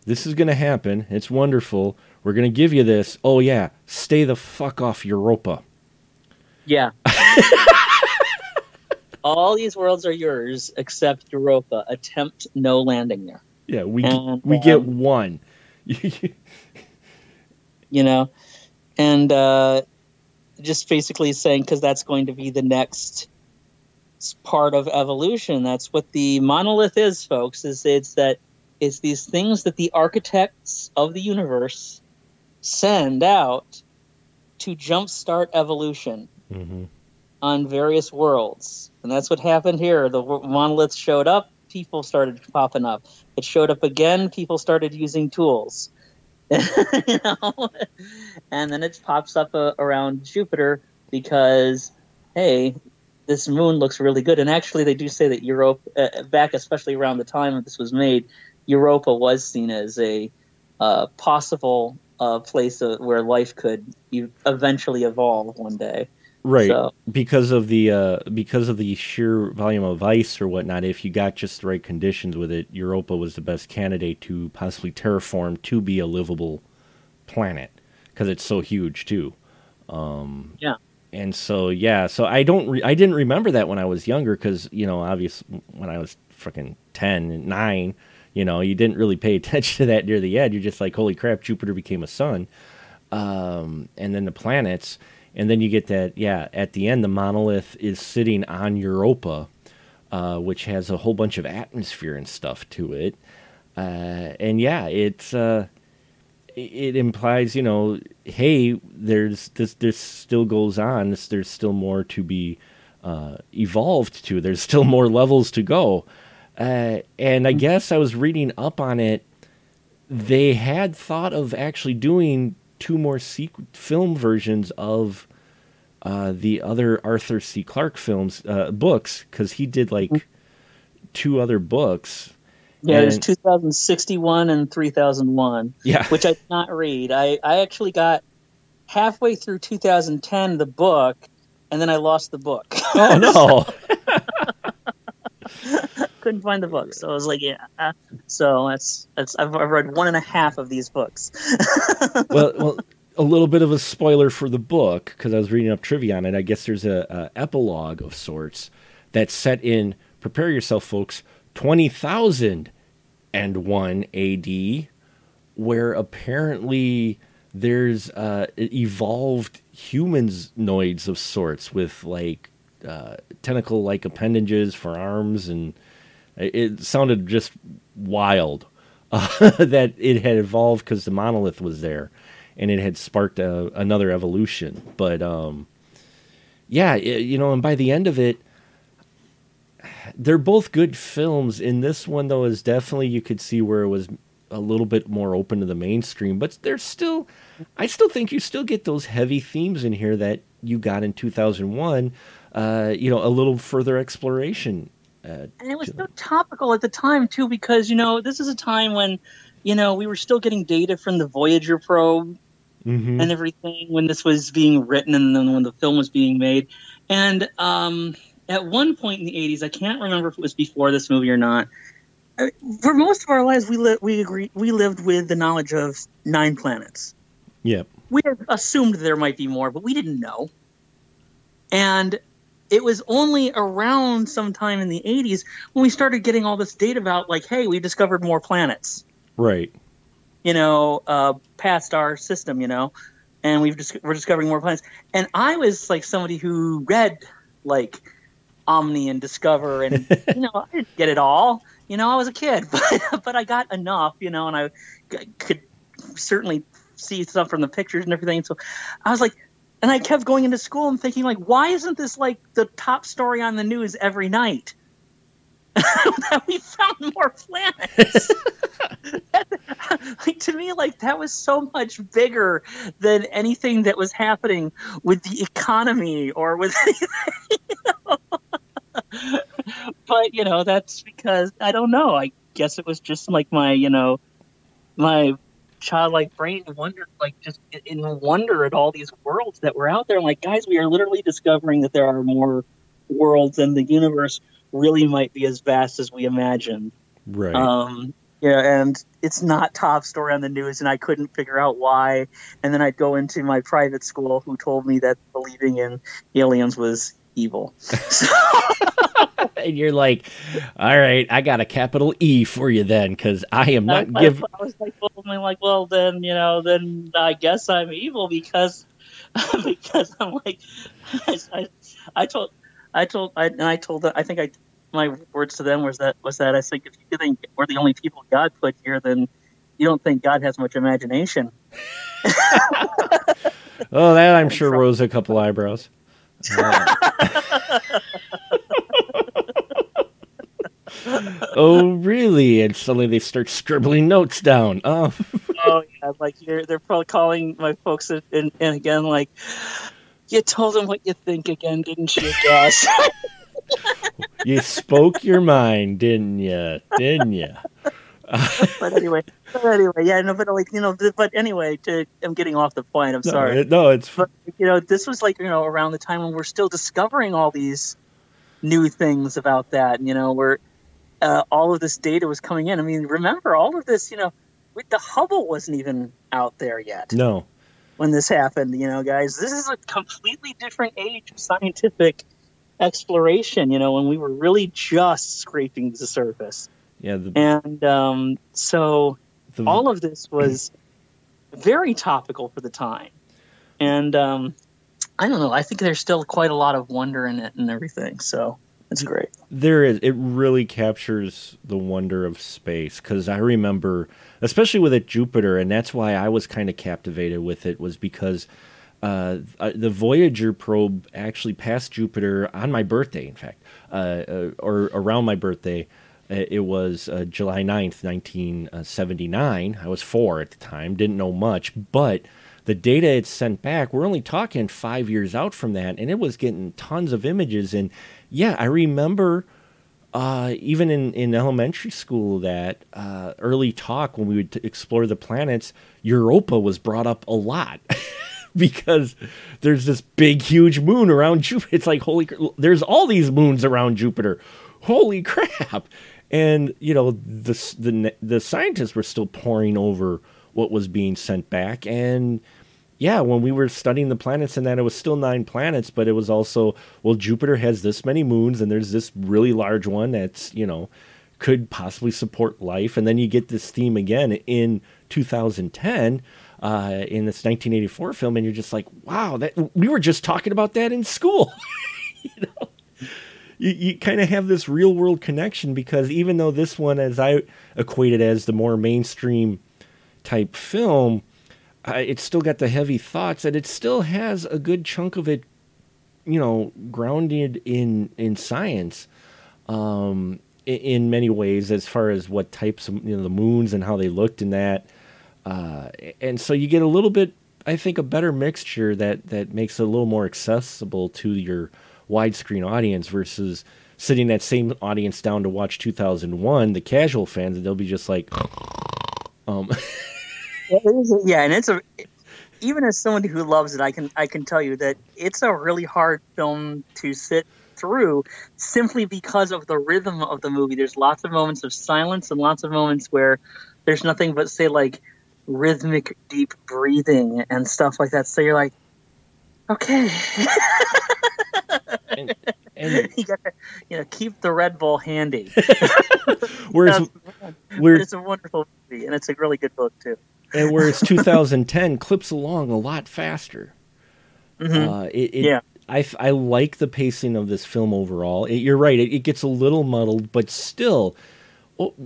this is going to happen. It's wonderful. We're going to give you this. Oh, yeah, stay the fuck off Europa. Yeah. All these worlds are yours except Europa. Attempt no landing there. Yeah, we get one. Just basically saying, because that's going to be the next part of evolution. That's what the monolith is, folks. It's these things that the architects of the universe send out to jumpstart evolution on various worlds. And that's what happened here. The monoliths showed up, people started popping up. It showed up again, people started using tools. And then it pops up around Jupiter because, hey, this moon looks really good. And actually they do say that Europa, back especially around the time that this was made, Europa was seen as a possible place where life could eventually evolve one day. Right, so. because of the sheer volume of ice or whatnot, if you got just the right conditions with it, Europa was the best candidate to possibly terraform to be a livable planet because it's so huge too. So I didn't remember that when I was younger because obviously when I was freaking 10 and 9, you didn't really pay attention to that near the end. You're just like, holy crap, Jupiter became a sun, and then the planets. And then you get that, at the end, the monolith is sitting on Europa, which has a whole bunch of atmosphere and stuff to it. It implies, hey, there's this still goes on. There's still more to be evolved to. There's still more levels to go. And I guess I was reading up on it. They had thought of actually doing 2 more film versions of the other Arthur C. Clarke films, books, because he did 2 other books. Yeah, there's 2061 and 3001, which I did not read. I actually got halfway through 2010, the book, and then I lost the book. Oh, no. Couldn't find the book, so I was like, so that's I've read 1.5 of these books. well, a little bit of a spoiler for the book because I was reading up trivia on it. I guess there's a epilogue of sorts that's set in, prepare yourself folks, 20,001 AD, where apparently there's evolved humanoids of sorts with tentacle like appendages for arms, and it sounded just wild that it had evolved because the monolith was there, and it had sparked another evolution. But, and by the end of it, they're both good films. In this one, though, is definitely you could see where it was a little bit more open to the mainstream. But there's still, I still think you still get those heavy themes in here that you got in 2001. A little further exploration. And it was so topical at the time, too, because, this is a time when, we were still getting data from the Voyager probe and everything when this was being written and then when the film was being made. And at one point in the 80s, I can't remember if it was before this movie or not, for most of our lives, we lived with the knowledge of 9 planets. Yeah. We had assumed there might be more, but we didn't know. And it was only around sometime in the 80s when we started getting all this data about, like, hey, we discovered more planets. Right. You know, past our system, you know, and we're discovering more planets. And I was, like, somebody who read, like, Omni and Discover, and, you know, I didn't get it all. You know, I was a kid, but I got enough, you know, and I could certainly see stuff from the pictures and everything. So I was like, and I kept going into school and thinking, like, why isn't this, like, the top story on the news every night? That we found more planets. Like, to me, like, that was so much bigger than anything that was happening with the economy or with anything, you know? But, you know, that's because, I don't know, I guess it was just, like, my, you know, my childlike brain wondered, like, just in wonder at all these worlds that were out there. I'm like, guys, we are literally discovering that there are more worlds, and the universe really might be as vast as we imagine. Right. Yeah, and it's not top story on the news, and I couldn't figure out why. And then I'd go into my private school, who told me that believing in aliens was evil. So... And you're like, all right, I got a capital E for you then, because I am not giving. I was like, well, then, you know, then I guess I'm evil because I'm like, I told them, I think my words to them was that I think if you think we're the only people God put here, then you don't think God has much imagination. Oh, that I'm sure rose a couple eyebrows. Oh, really? And suddenly they start scribbling notes down. Oh, oh yeah, like they're probably calling my folks and again, like, you told them what you think again, didn't you, Josh? You spoke your mind, didn't you? Didn't you? But anyway, yeah, no, but like, you know, but anyway, I'm getting off the point. I'm sorry. No, it's. But, you know, this was like, you know, around the time when we're still discovering all these new things about that, and, you know, where all of this data was coming in. I mean, remember all of this? You know, the Hubble wasn't even out there yet. No. When this happened, you know, guys, this is a completely different age of scientific exploration, you know, when we were really just scraping the surface. Yeah. So all of this was very topical for the time. And I don't know, I think there's still quite a lot of wonder in it and everything. So it's great. There is. It really captures the wonder of space, because I remember, especially with it, Jupiter, and that's why I was kind of captivated with it, was because the Voyager probe actually passed Jupiter on my birthday, in fact, or around my birthday. It was July 9th, 1979. I was 4 at the time, didn't know much, but the data it sent back, we're only talking 5 years out from that, and it was getting tons of images. And yeah, I remember even in elementary school, that early talk when we would explore the planets, Europa was brought up a lot. Because there's this big, huge moon around Jupiter. It's like, holy crap, there's all these moons around Jupiter. Holy crap. And, you know, the scientists were still poring over what was being sent back. And, yeah, when we were studying the planets and that, it was still 9 planets, but it was also, well, Jupiter has this many moons, and there's this really large one that's, you know, could possibly support life. And then you get this theme again in 2010, in this 1984 film, and you're just like, wow, that we were just talking about that in school. You know, you kind of have this real world connection, because even though this one, as I equate it as the more mainstream type film, it's still got the heavy thoughts, and it still has a good chunk of it, you know, grounded in science, in many ways, as far as what types of, you know, the moons and how they looked in that. And so you get a little bit, I think, a better mixture that makes it a little more accessible to your widescreen audience, versus sitting that same audience down to watch 2001, the casual fans, and they'll be just like, Yeah, and it's a even as someone who loves it, I can tell you that it's a really hard film to sit through simply because of the rhythm of the movie. There's lots of moments of silence and lots of moments where there's nothing but, say, like rhythmic deep breathing and stuff like that. So you're like, okay. And you gotta, keep the Red Bull handy. But it's a wonderful movie, and it's a really good book too. And whereas 2010 clips along a lot faster. Mm-hmm. I like the pacing of this film overall. You're right; it gets a little muddled, but still,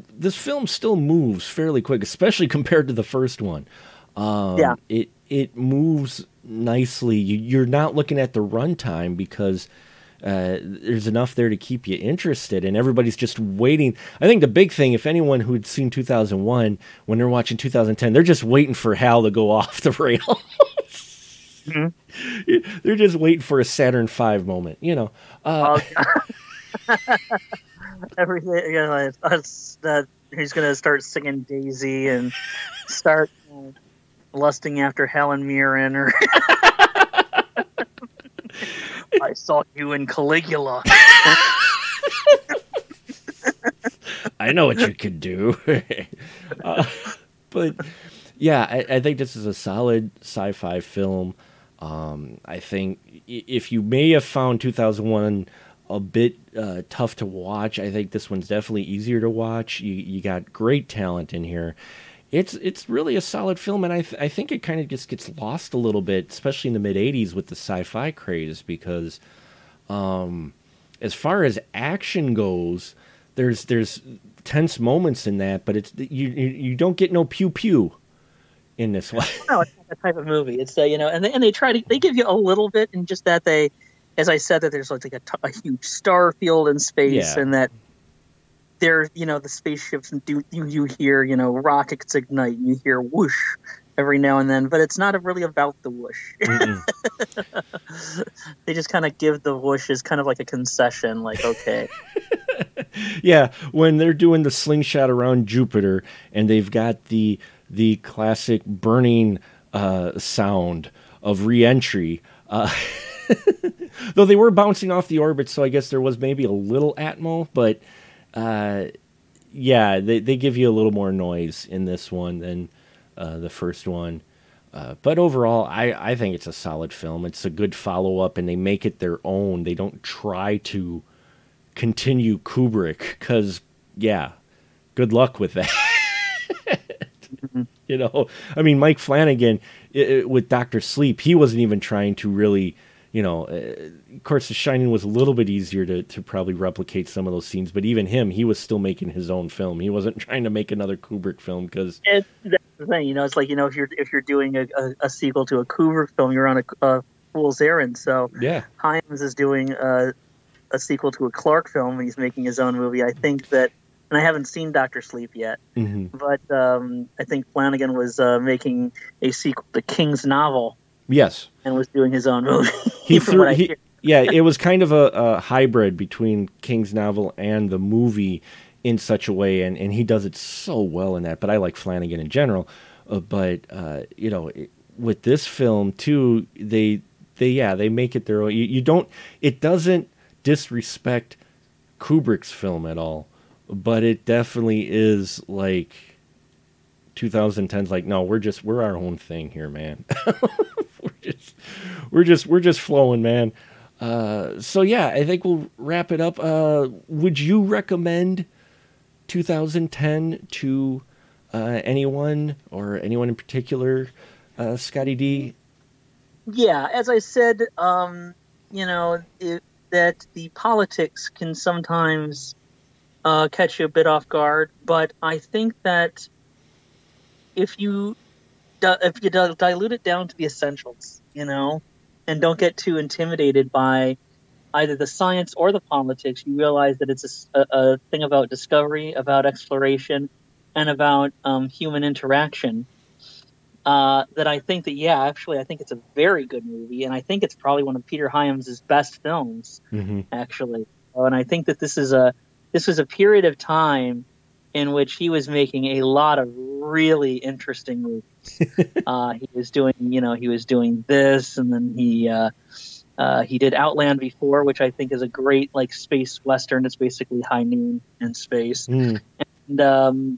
this film still moves fairly quick, especially compared to the first one. It moves nicely. You're not looking at the runtime because there's enough there to keep you interested, and everybody's just waiting. I think the big thing, if anyone who'd seen 2001, when they're watching 2010, they're just waiting for HAL to go off the rail. Mm-hmm. They're just waiting for a Saturn V moment, everything. He's gonna start singing Daisy and start lusting after Helen Mirren, or I saw you in Caligula. I know what you could do. But yeah, I think this is a solid sci-fi film. I think if you may have found 2001 a bit tough to watch, I think this one's definitely easier to watch. You got great talent in here. It's really a solid film, and I think it kind of just gets lost a little bit, especially in the mid-'80s with the sci-fi craze, because as far as action goes, there's tense moments in that, but it's you don't get no pew-pew. In this one, no, it's not that type of movie. It's and they try to, they give you a little bit, and just that they, as I said, that there's like a huge star field in space, and that there, the spaceships, and you hear rockets ignite, and you hear whoosh every now and then, but it's not really about the whoosh. Mm-hmm. They just kind of give the whoosh as kind of like a concession, like okay. Yeah, when they're doing the slingshot around Jupiter, and they've got the classic burning sound of re-entry. Though they were bouncing off the orbit, so I guess there was maybe a little atmo, but they give you a little more noise in this one than the first one. But overall, I think it's a solid film. It's a good follow-up, and they make it their own. They don't try to continue Kubrick, because, good luck with that. Mike Flanagan with Dr. Sleep, he wasn't even trying to really, of course, The Shining was a little bit easier to probably replicate some of those scenes, but even him, he was still making his own film. He wasn't trying to make another Kubrick film because that's the thing, It's like if you're doing a sequel to a Kubrick film, you're on a fool's errand. So yeah, Hyams is doing a sequel to a Clarke film, and he's making his own movie. I think that. And I haven't seen Dr. Sleep yet, mm-hmm. but I think Flanagan was making a sequel to King's novel. Yes, and was doing his own movie. It was kind of a hybrid between King's novel and the movie in such a way, and he does it so well in that. But I like Flanagan in general. With this film too, they make it their own. You don't. It doesn't disrespect Kubrick's film at all. But it definitely is like 2010's like, no, we're our own thing here, man. we're just flowing, man. I think we'll wrap it up. Would you recommend 2010 to anyone in particular, Scotty D? Yeah, as I said, that the politics can sometimes catch you a bit off guard, but I think that if you dilute it down to the essentials, and don't get too intimidated by either the science or the politics, you realize that it's a thing about discovery, about exploration, and about human interaction. That I think that, I think it's a very good movie, and I think it's probably one of Peter Hyams' best films, mm-hmm. actually. And I think that this is a period of time in which he was making a lot of really interesting movies. He was doing this, and then he did Outland before, which I think is a great space western. It's basically High Noon in space. Mm. And a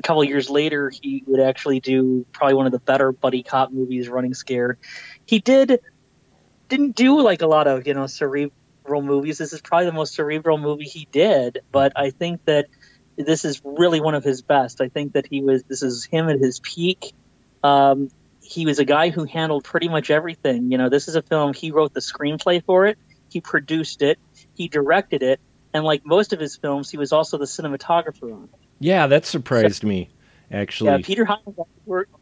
couple of years later, he would actually do probably one of the better buddy cop movies, Running Scared. He didn't do a lot of cerebral movies. This is probably the most cerebral movie he did, but I think that this is really one of his best. I think that this is him at his peak. He was a guy who handled pretty much everything. This is a film, he wrote the screenplay for it, he produced it, he directed it, and like most of his films, he was also the cinematographer on it. Yeah, that surprised me, actually. Yeah, Peter Hyams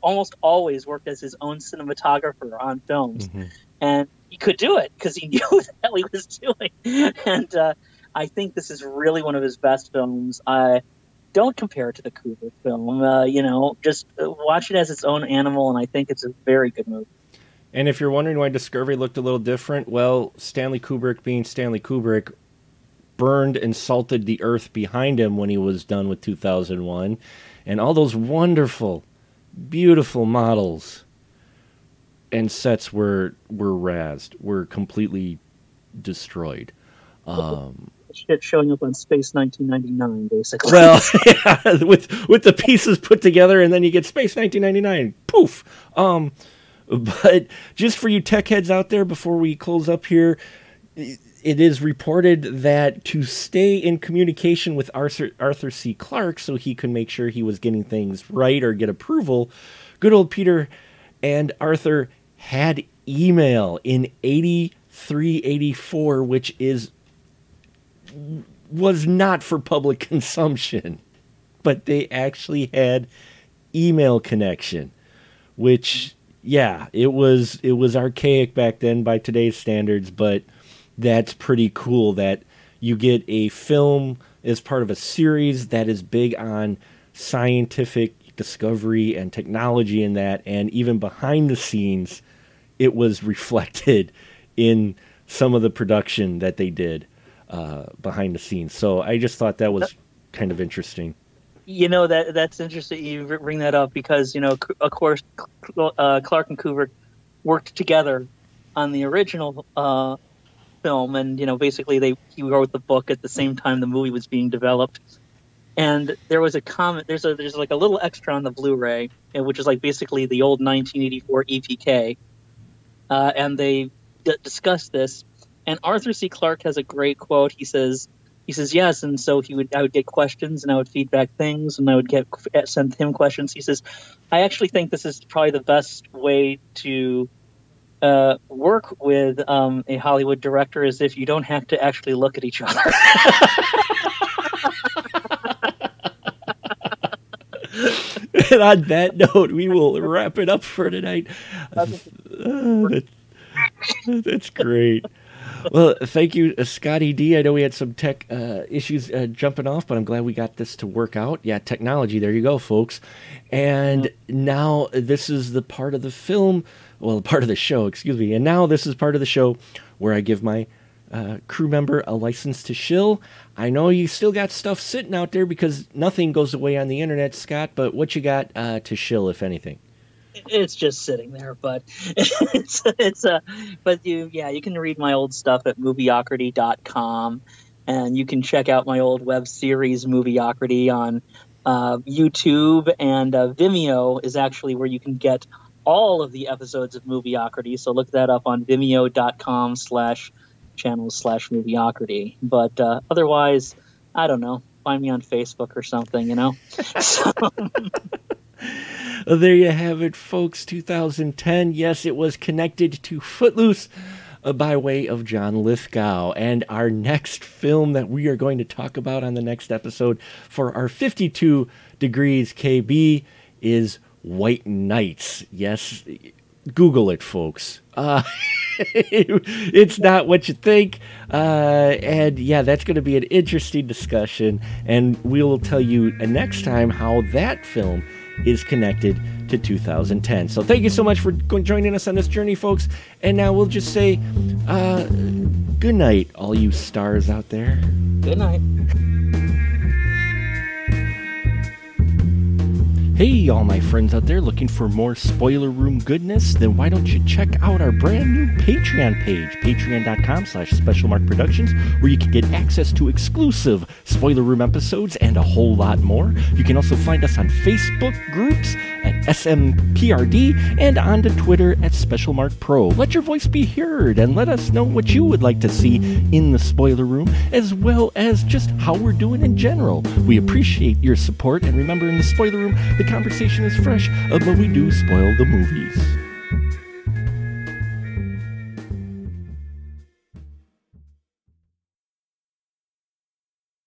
almost always worked as his own cinematographer on films, mm-hmm. and he could do it because he knew what the hell he was doing. And I think this is really one of his best films. I don't compare it to the Kubrick film. Just watch it as its own animal, and I think it's a very good movie. And if you're wondering why Discovery looked a little different, well, Stanley Kubrick being Stanley Kubrick burned and salted the earth behind him when he was done with 2001. And all those wonderful, beautiful models and sets were razed, were completely destroyed. Shit showing up on Space 1999, basically. Well, yeah, with the pieces put together, and then you get Space 1999. Poof! But just for you tech heads out there, before we close up here, it is reported that to stay in communication with Arthur C. Clarke, so he could make sure he was getting things right or get approval, good old Peter and Arthur had email in 83-84, which was not for public consumption, but they actually had email connection, which, yeah, it was archaic back then by today's standards, but that's pretty cool that you get a film as part of a series that is big on scientific discovery and technology in that, and even behind the scenes, it was reflected in some of the production that they did. Behind the scenes. So I just thought that was kind of interesting. That's interesting you bring that up because, of course, Clarke and Kubrick worked together on the original film, and, basically he wrote the book at the same time the movie was being developed. And there was a comment, there's a little extra on the Blu-ray, which is basically the old 1984 EPK. And they discussed this. And Arthur C. Clarke has a great quote. He says, yes. And so I would get questions and I would feedback things and I would send him questions. He says, I actually think this is probably the best way to work with a Hollywood director is if you don't have to actually look at each other. And on that note, we will wrap it up for tonight. That's great. Well, thank you, Scotty D. I know we had some tech issues jumping off, but I'm glad we got this to work out. Yeah, technology. There you go, folks. And now this is the part of the film, part of the show, excuse me. And now this is part of the show where I give my crew member a license to shill. I know you still got stuff sitting out there because nothing goes away on the internet, Scott, but what you got to shill, if anything? It's just sitting there, but you can read my old stuff at Moviocrity.com, and you can check out my old web series Moviocrity on YouTube, and Vimeo is actually where you can get all of the episodes of Moviocrity. So look that up on Vimeo.com/channels/Moviocrity. But otherwise, I don't know. Find me on Facebook or something, So. Well, there you have it, folks. 2010. Yes, it was connected to Footloose by way of John Lithgow. And our next film that we are going to talk about on the next episode for our 52 degrees KB is White Nights. Yes, Google it, folks. It's not what you think. And yeah, that's going to be an interesting discussion. And we will tell you next time how that film is connected to 2010. So thank you so much for joining us on this journey, folks. And now we'll just say good night, all you stars out there. Good night. Hey, all my friends out there looking for more Spoiler Room goodness, then why don't you check out our brand new Patreon page, patreon.com/specialmarkproductions, where you can get access to exclusive Spoiler Room episodes and a whole lot more. You can also find us on Facebook groups at SMPRD and on to Twitter at specialmarkpro. Let your voice be heard and let us know what you would like to see in the Spoiler Room, as well as just how we're doing in general. We appreciate your support, and remember, in the Spoiler Room, the conversation is fresh, but we do spoil the movies.